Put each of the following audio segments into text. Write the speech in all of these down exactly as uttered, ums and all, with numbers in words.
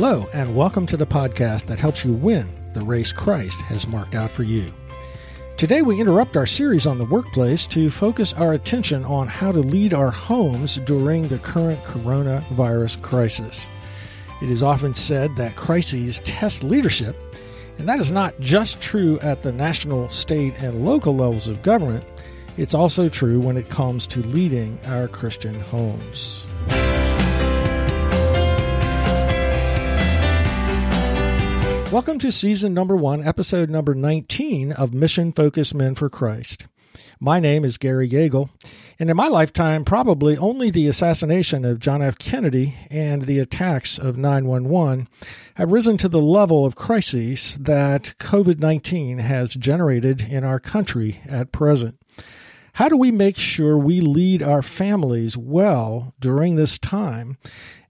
Hello, and welcome to the podcast that helps you win the race Christ has marked out for you. Today we interrupt our series on the workplace to focus our attention on how to lead our homes during the current coronavirus crisis. It is often said that crises test leadership, and that is not just true at the national, state, and local levels of government. It's also true when it comes to leading our Christian homes. Welcome to season number one, episode number nineteen of Mission-Focused Men for Christ. My name is Gary Yeagle, and in my lifetime, probably only the assassination of John F. Kennedy and the attacks of nine one one have risen to the level of crises that COVID nineteen has generated in our country at present. How do we make sure we lead our families well during this time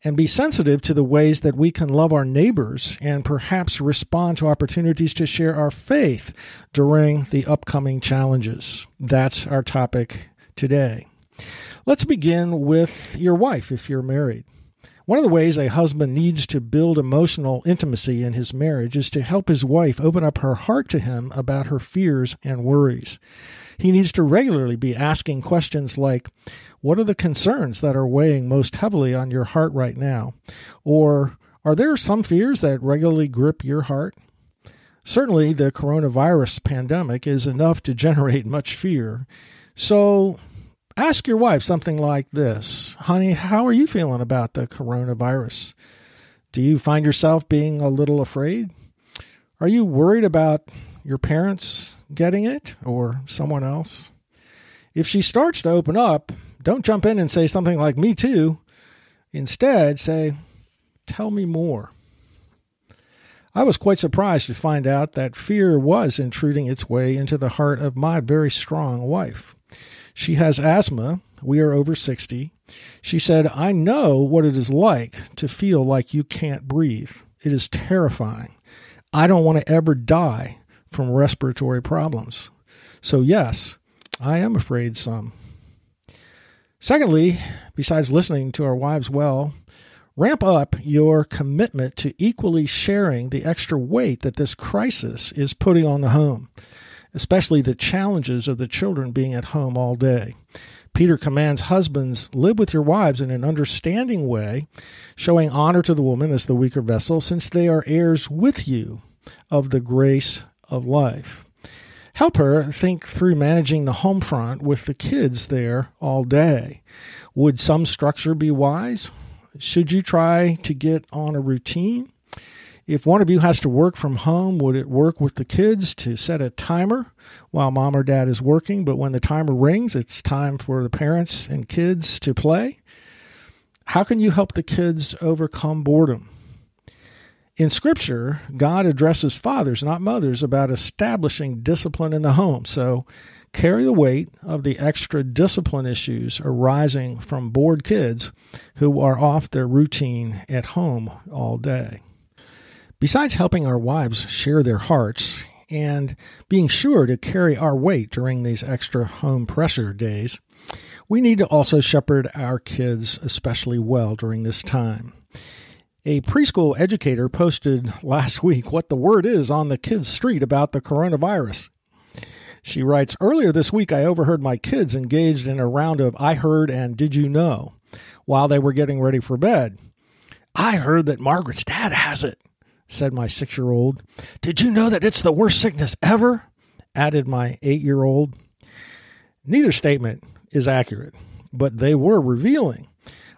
and be sensitive to the ways that we can love our neighbors and perhaps respond to opportunities to share our faith during the upcoming challenges? That's our topic today. Let's begin with your wife if you're married. One of the ways a husband needs to build emotional intimacy in his marriage is to help his wife open up her heart to him about her fears and worries. He needs to regularly be asking questions like, what are the concerns that are weighing most heavily on your heart right now? Or, are there some fears that regularly grip your heart? Certainly, the coronavirus pandemic is enough to generate much fear. So, ask your wife something like this: honey, how are you feeling about the coronavirus? Do you find yourself being a little afraid? Are you worried about your parents getting it or someone else? If she starts to open up, don't jump in and say something like, me too. Instead, say, tell me more. I was quite surprised to find out that fear was intruding its way into the heart of my very strong wife. She has asthma. We are over sixty. She said, I know what it is like to feel like you can't breathe. It is terrifying. I don't want to ever die from respiratory problems. So yes, I am afraid some. Secondly, besides listening to our wives well, ramp up your commitment to equally sharing the extra weight that this crisis is putting on the home, especially the challenges of the children being at home all day. Peter commands husbands, live with your wives in an understanding way, showing honor to the woman as the weaker vessel, since they are heirs with you of the grace of life. Help her think through managing the home front with the kids there all day. Would some structure be wise? Should you try to get on a routine? If one of you has to work from home, would it work with the kids to set a timer while mom or dad is working, but when the timer rings, it's time for the parents and kids to play? How can you help the kids overcome boredom? In Scripture, God addresses fathers, not mothers, about establishing discipline in the home. So carry the weight of the extra discipline issues arising from bored kids who are off their routine at home all day. Besides helping our wives share their hearts and being sure to carry our weight during these extra home pressure days, we need to also shepherd our kids especially well during this time. A preschool educator posted last week what the word is on the kids' street about the coronavirus. She writes, earlier this week, I overheard my kids engaged in a round of I heard and did you know while they were getting ready for bed. I heard that Margaret's dad has it, said my six-year-old. Did you know that it's the worst sickness ever? Added my eight-year-old. Neither statement is accurate, but they were revealing.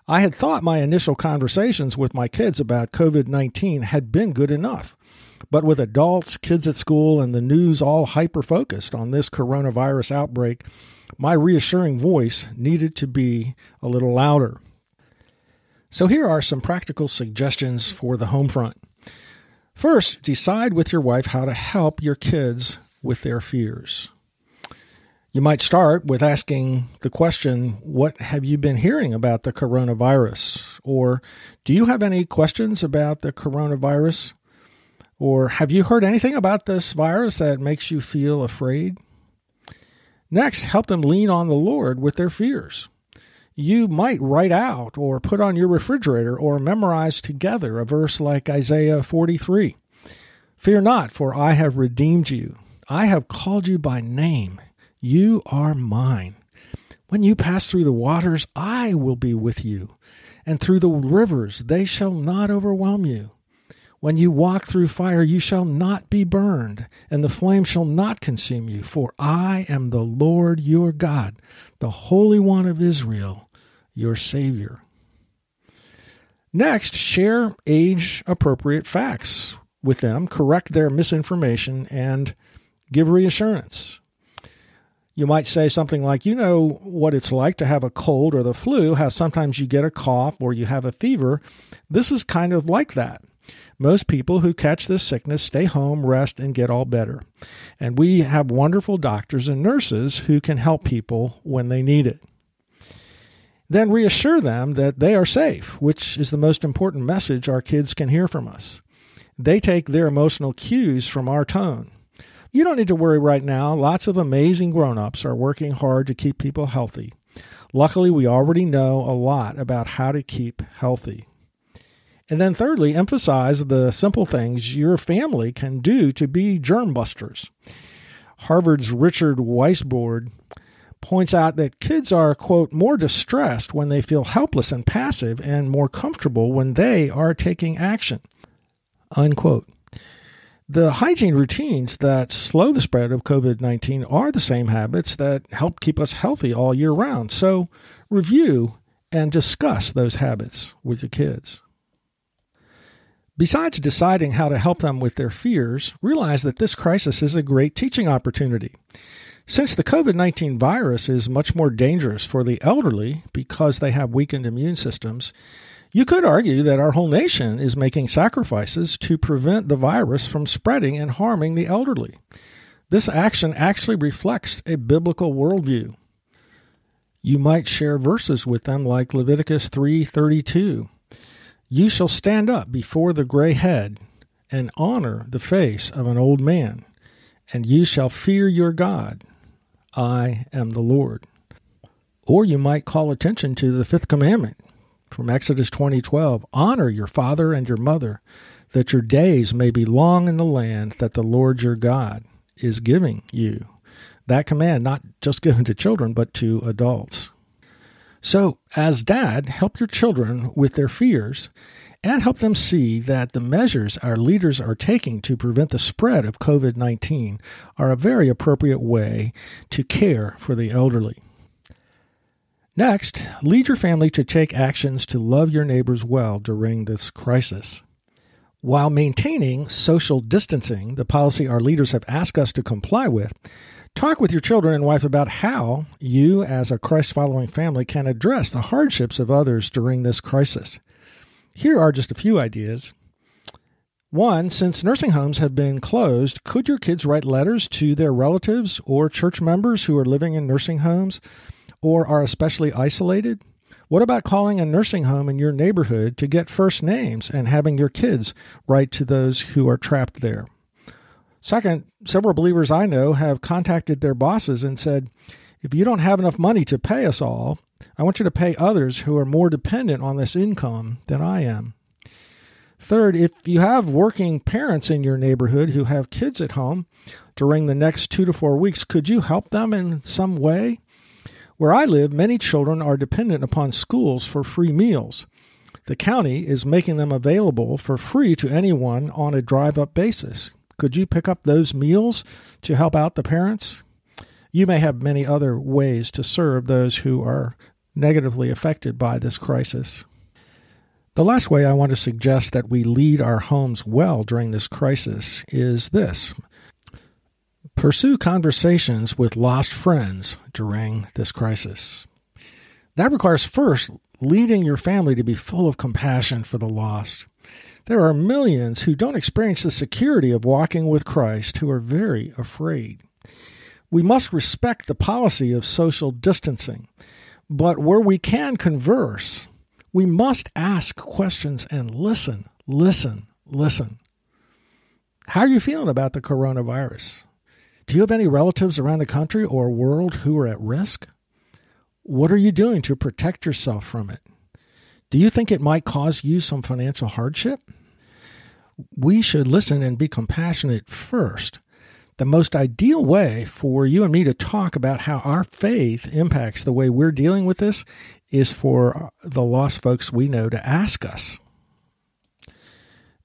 I had thought my initial conversations with my kids about COVID nineteen had been good enough, but with adults, kids at school, and the news all hyper-focused on this coronavirus outbreak, my reassuring voice needed to be a little louder. So here are some practical suggestions for the home front. First, decide with your wife how to help your kids with their fears. You might start with asking the question, what have you been hearing about the coronavirus? Or, do you have any questions about the coronavirus? Or, have you heard anything about this virus that makes you feel afraid? Next, help them lean on the Lord with their fears. you might write out or put on your refrigerator or memorize together a verse like Isaiah forty-three. Fear not, for I have redeemed you. I have called you by name. You are mine. When you pass through the waters, I will be with you. And through the rivers, they shall not overwhelm you. When you walk through fire, you shall not be burned, and the flame shall not consume you. For I am the Lord your God, the Holy One of Israel, your Savior. Next, share age-appropriate facts with them, correct their misinformation, and give reassurance. You might say something like, you know what it's like to have a cold or the flu, how sometimes you get a cough or you have a fever. This is kind of like that. Most people who catch this sickness stay home, rest, and get all better. And we have wonderful doctors and nurses who can help people when they need it. Then reassure them that they are safe, which is the most important message our kids can hear from us. They take their emotional cues from our tone. You don't need to worry right now. Lots of amazing grown-ups are working hard to keep people healthy. Luckily, we already know a lot about how to keep healthy. And then thirdly, emphasize the simple things your family can do to be germ busters. Harvard's Richard Weisbord points out that kids are, quote, more distressed when they feel helpless and passive and more comfortable when they are taking action, unquote. The hygiene routines that slow the spread of COVID nineteen are the same habits that help keep us healthy all year round. So review and discuss those habits with your kids. Besides deciding how to help them with their fears, realize that this crisis is a great teaching opportunity. Since the COVID nineteen virus is much more dangerous for the elderly because they have weakened immune systems, you could argue that our whole nation is making sacrifices to prevent the virus from spreading and harming the elderly. This action actually reflects a biblical worldview. You might share verses with them like Leviticus three thirty-two. You shall stand up before the gray head and honor the face of an old man, and you shall fear your God. I am the Lord. Or you might call attention to the fifth commandment from Exodus twenty twelve. Honor your father and your mother, that your days may be long in the land that the Lord your God is giving you. That command not just given to children, but to adults. So, as dad, help your children with their fears and help them see that the measures our leaders are taking to prevent the spread of COVID nineteen are a very appropriate way to care for the elderly. Next, lead your family to take actions to love your neighbors well during this crisis. While maintaining social distancing, the policy our leaders have asked us to comply with, talk with your children and wife about how you, as a Christ-following family, can address the hardships of others during this crisis. Here are just a few ideas. One, since nursing homes have been closed, could your kids write letters to their relatives or church members who are living in nursing homes or are especially isolated? What about calling a nursing home in your neighborhood to get first names and having your kids write to those who are trapped there? Second, several believers I know have contacted their bosses and said, if you don't have enough money to pay us all, I want you to pay others who are more dependent on this income than I am. Third, if you have working parents in your neighborhood who have kids at home during the next two to four weeks, could you help them in some way? Where I live, many children are dependent upon schools for free meals. The county is making them available for free to anyone on a drive-up basis. Could you pick up those meals to help out the parents? You may have many other ways to serve those who are negatively affected by this crisis. The last way I want to suggest that we lead our homes well during this crisis is this. Pursue conversations with lost friends during this crisis. That requires first leading your family to be full of compassion for the lost. There are millions who don't experience the security of walking with Christ who are very afraid. We must respect the policy of social distancing, but where we can converse, we must ask questions and listen, listen, listen. How are you feeling about the coronavirus? Do you have any relatives around the country or world who are at risk? What are you doing to protect yourself from it? Do you think it might cause you some financial hardship? We should listen and be compassionate first. The most ideal way for you and me to talk about how our faith impacts the way we're dealing with this is for the lost folks we know to ask us.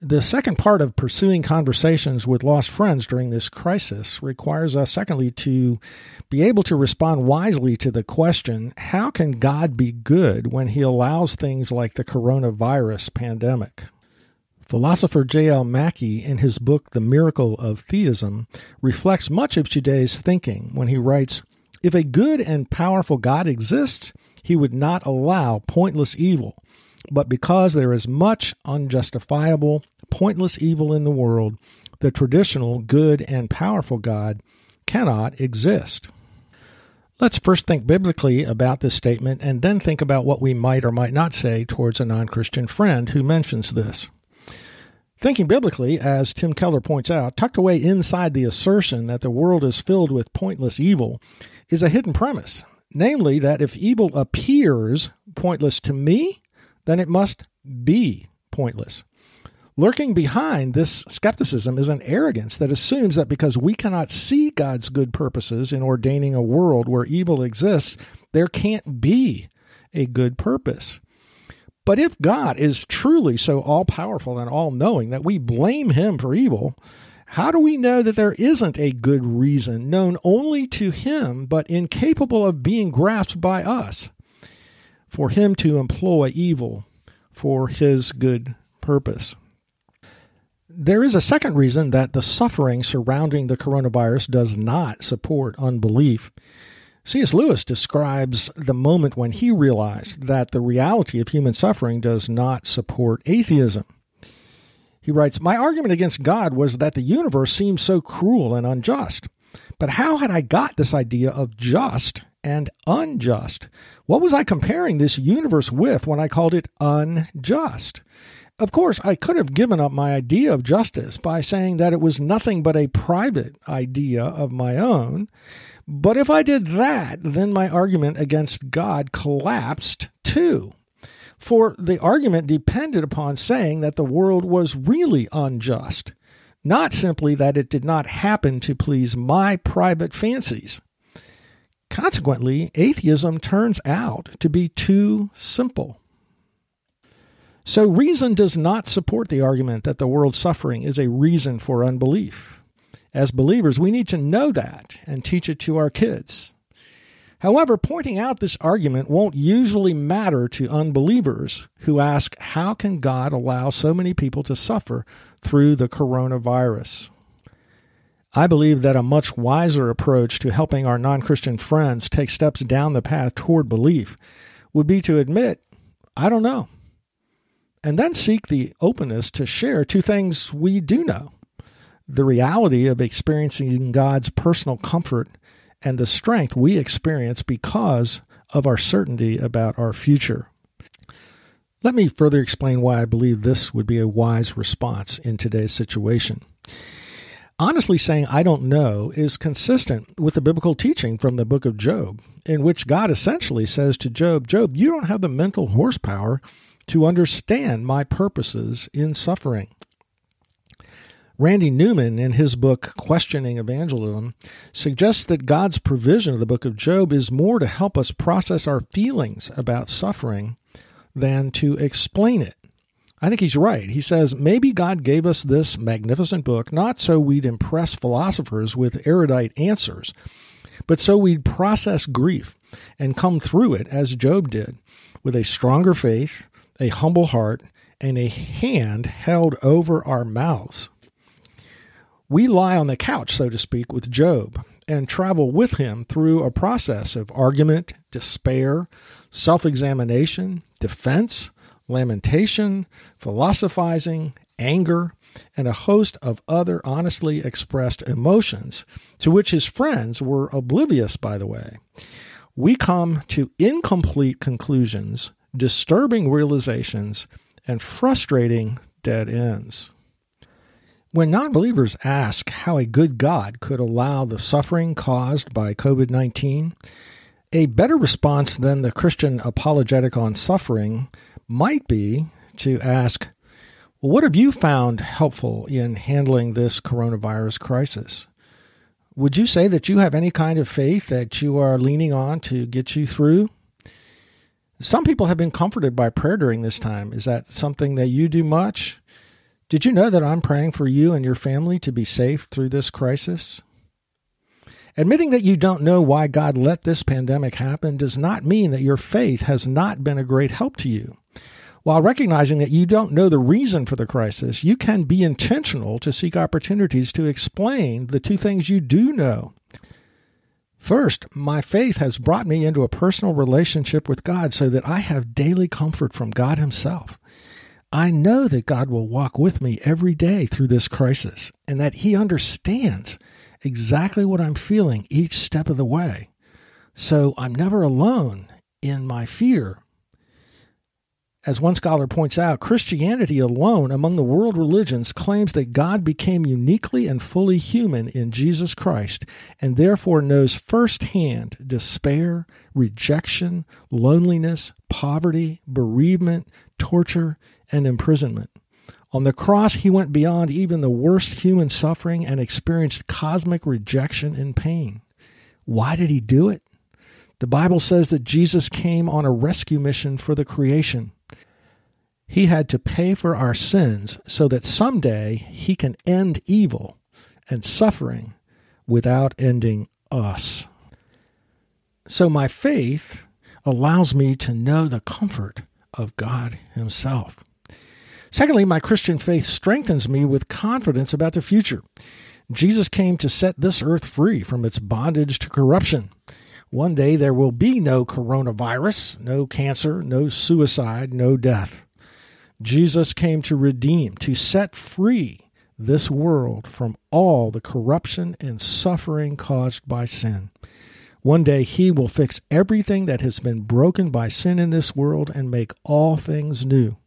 The second part of pursuing conversations with lost friends during this crisis requires us, secondly, to be able to respond wisely to the question, how can God be good when he allows things like the coronavirus pandemic? Philosopher J L Mackie, in his book, The Miracle of Theism, reflects much of today's thinking when he writes, if a good and powerful God exists, he would not allow pointless evil. But because there is much unjustifiable, pointless evil in the world, the traditional good and powerful God cannot exist. Let's first think biblically about this statement and then think about what we might or might not say towards a non-Christian friend who mentions this. Thinking biblically, as Tim Keller points out, tucked away inside the assertion that the world is filled with pointless evil is a hidden premise, namely that if evil appears pointless to me, then it must be pointless. Lurking behind this skepticism is an arrogance that assumes that because we cannot see God's good purposes in ordaining a world where evil exists, there can't be a good purpose. But if God is truly so all-powerful and all-knowing that we blame him for evil, how do we know that there isn't a good reason known only to him but incapable of being grasped by us? For him to employ evil for his good purpose. There is a second reason that the suffering surrounding the coronavirus does not support unbelief. C S Lewis describes the moment when he realized that the reality of human suffering does not support atheism. He writes, my argument against God was that the universe seemed so cruel and unjust. But how had I got this idea of just and unjust? What was I comparing this universe with when I called it unjust? Of course, I could have given up my idea of justice by saying that it was nothing but a private idea of my own. But if I did that, then my argument against God collapsed too. For the argument depended upon saying that the world was really unjust, not simply that it did not happen to please my private fancies. Consequently, atheism turns out to be too simple. So reason does not support the argument that the world's suffering is a reason for unbelief. As believers, we need to know that and teach it to our kids. However, pointing out this argument won't usually matter to unbelievers who ask, how can God allow so many people to suffer through the coronavirus? I believe that a much wiser approach to helping our non-Christian friends take steps down the path toward belief would be to admit, I don't know, and then seek the openness to share two things we do know, the reality of experiencing God's personal comfort and the strength we experience because of our certainty about our future. Let me further explain why I believe this would be a wise response in today's situation. Honestly saying, I don't know, is consistent with the biblical teaching from the book of Job, in which God essentially says to Job, Job, you don't have the mental horsepower to understand my purposes in suffering. Randy Newman, in his book, Questioning Evangelism, suggests that God's provision of the book of Job is more to help us process our feelings about suffering than to explain it. I think he's right. He says, maybe God gave us this magnificent book not so we'd impress philosophers with erudite answers, but so we'd process grief and come through it, as Job did, with a stronger faith, a humble heart, and a hand held over our mouths. We lie on the couch, so to speak, with Job and travel with him through a process of argument, despair, self-examination, defense, lamentation, philosophizing, anger, and a host of other honestly expressed emotions, to which his friends were oblivious, by the way. We come to incomplete conclusions, disturbing realizations, and frustrating dead ends. When non-believers ask how a good God could allow the suffering caused by covid nineteen, A better response than the Christian apologetic on suffering might be to ask, well, what have you found helpful in handling this coronavirus crisis? Would you say that you have any kind of faith that you are leaning on to get you through? Some people have been comforted by prayer during this time. Is that something that you do much? Did you know that I'm praying for you and your family to be safe through this crisis? Admitting that you don't know why God let this pandemic happen does not mean that your faith has not been a great help to you. While recognizing that you don't know the reason for the crisis, you can be intentional to seek opportunities to explain the two things you do know. First, my faith has brought me into a personal relationship with God so that I have daily comfort from God Himself. I know that God will walk with me every day through this crisis and that He understands exactly what I'm feeling each step of the way. So I'm never alone in my fear. As one scholar points out, Christianity alone among the world religions claims that God became uniquely and fully human in Jesus Christ and therefore knows firsthand despair, rejection, loneliness, poverty, bereavement, torture, and imprisonment. On the cross, He went beyond even the worst human suffering and experienced cosmic rejection and pain. Why did He do it? The Bible says that Jesus came on a rescue mission for the creation. He had to pay for our sins so that someday He can end evil and suffering without ending us. So my faith allows me to know the comfort of God Himself. Secondly, my Christian faith strengthens me with confidence about the future. Jesus came to set this earth free from its bondage to corruption. One day there will be no coronavirus, no cancer, no suicide, no death. Jesus came to redeem, to set free this world from all the corruption and suffering caused by sin. One day He will fix everything that has been broken by sin in this world and make all things new.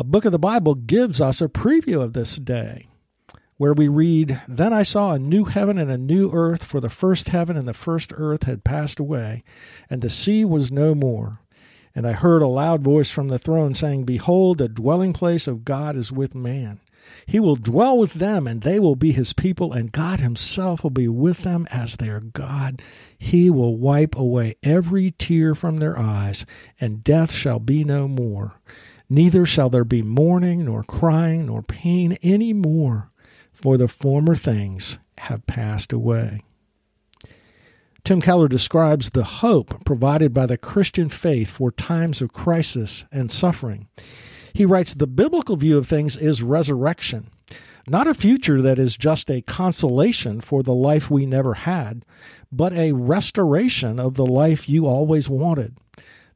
A book of the Bible gives us a preview of this day, where we read, "Then I saw a new heaven and a new earth, for the first heaven and the first earth had passed away, and the sea was no more. And I heard a loud voice from the throne saying, Behold, the dwelling place of God is with man. He will dwell with them, and they will be His people, and God Himself will be with them as their God. He will wipe away every tear from their eyes, and death shall be no more. Neither shall there be mourning, nor crying, nor pain any more, for the former things have passed away." Tim Keller describes the hope provided by the Christian faith for times of crisis and suffering. He writes, "The biblical view of things is resurrection, not a future that is just a consolation for the life we never had, but a restoration of the life you always wanted.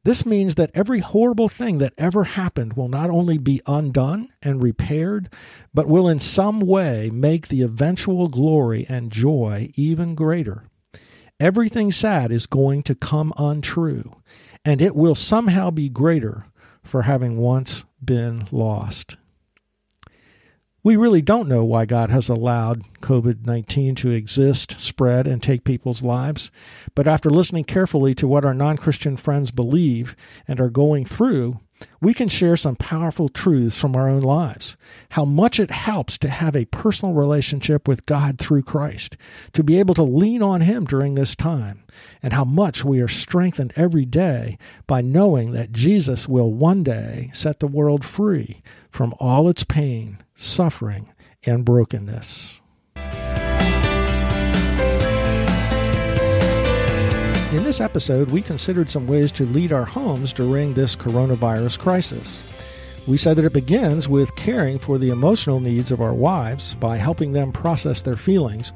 This means that every horrible thing that ever happened will not only be undone and repaired, but will in some way make the eventual glory and joy even greater. Everything sad is going to come untrue, and it will somehow be greater for having once been lost." We really don't know why God has allowed covid nineteen to exist, spread, and take people's lives. But after listening carefully to what our non-Christian friends believe and are going through, we can share some powerful truths from our own lives. How much it helps to have a personal relationship with God through Christ, to be able to lean on Him during this time, and how much we are strengthened every day by knowing that Jesus will one day set the world free from all its pain, suffering, and brokenness. In this episode, we considered some ways to lead our homes during this coronavirus crisis. We said that it begins with caring for the emotional needs of our wives by helping them process their feelings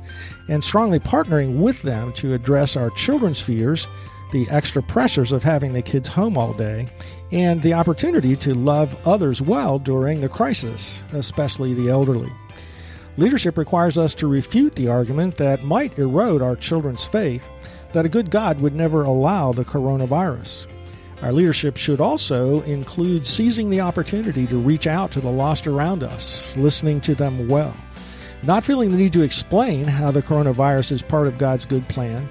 and strongly partnering with them to address our children's fears, the extra pressures of having the kids home all day, and the opportunity to love others well during the crisis, especially the elderly. Leadership requires us to refute the argument that might erode our children's faith that a good God would never allow the coronavirus. Our leadership should also include seizing the opportunity to reach out to the lost around us, listening to them well, not feeling the need to explain how the coronavirus is part of God's good plan,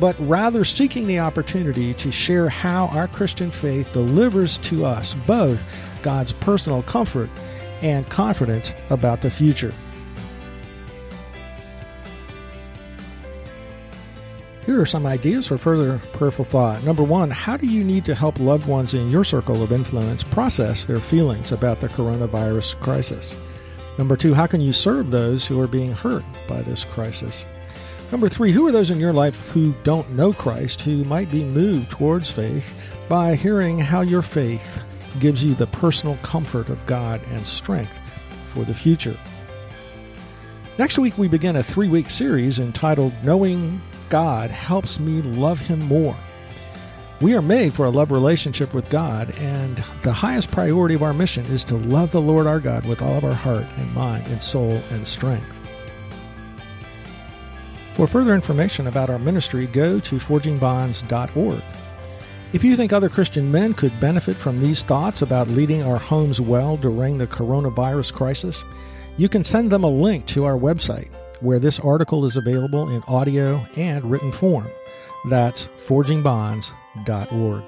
but rather seeking the opportunity to share how our Christian faith delivers to us both God's personal comfort and confidence about the future. Here are some ideas for further prayerful thought. Number one, how do you need to help loved ones in your circle of influence process their feelings about the coronavirus crisis? Number two, how can you serve those who are being hurt by this crisis? Number three, who are those in your life who don't know Christ, who might be moved towards faith by hearing how your faith gives you the personal comfort of God and strength for the future? Next week, we begin a three-week series entitled Knowing God Helps Me Love Him More. We are made for a love relationship with God, and the highest priority of our mission is to love the Lord our God with all of our heart and mind and soul and strength. For further information about our ministry, go to forging bonds dot org. If you think other Christian men could benefit from these thoughts about leading our homes well during the coronavirus crisis, you can send them a link to our website, where this article is available in audio and written form. That's forging bonds dot org.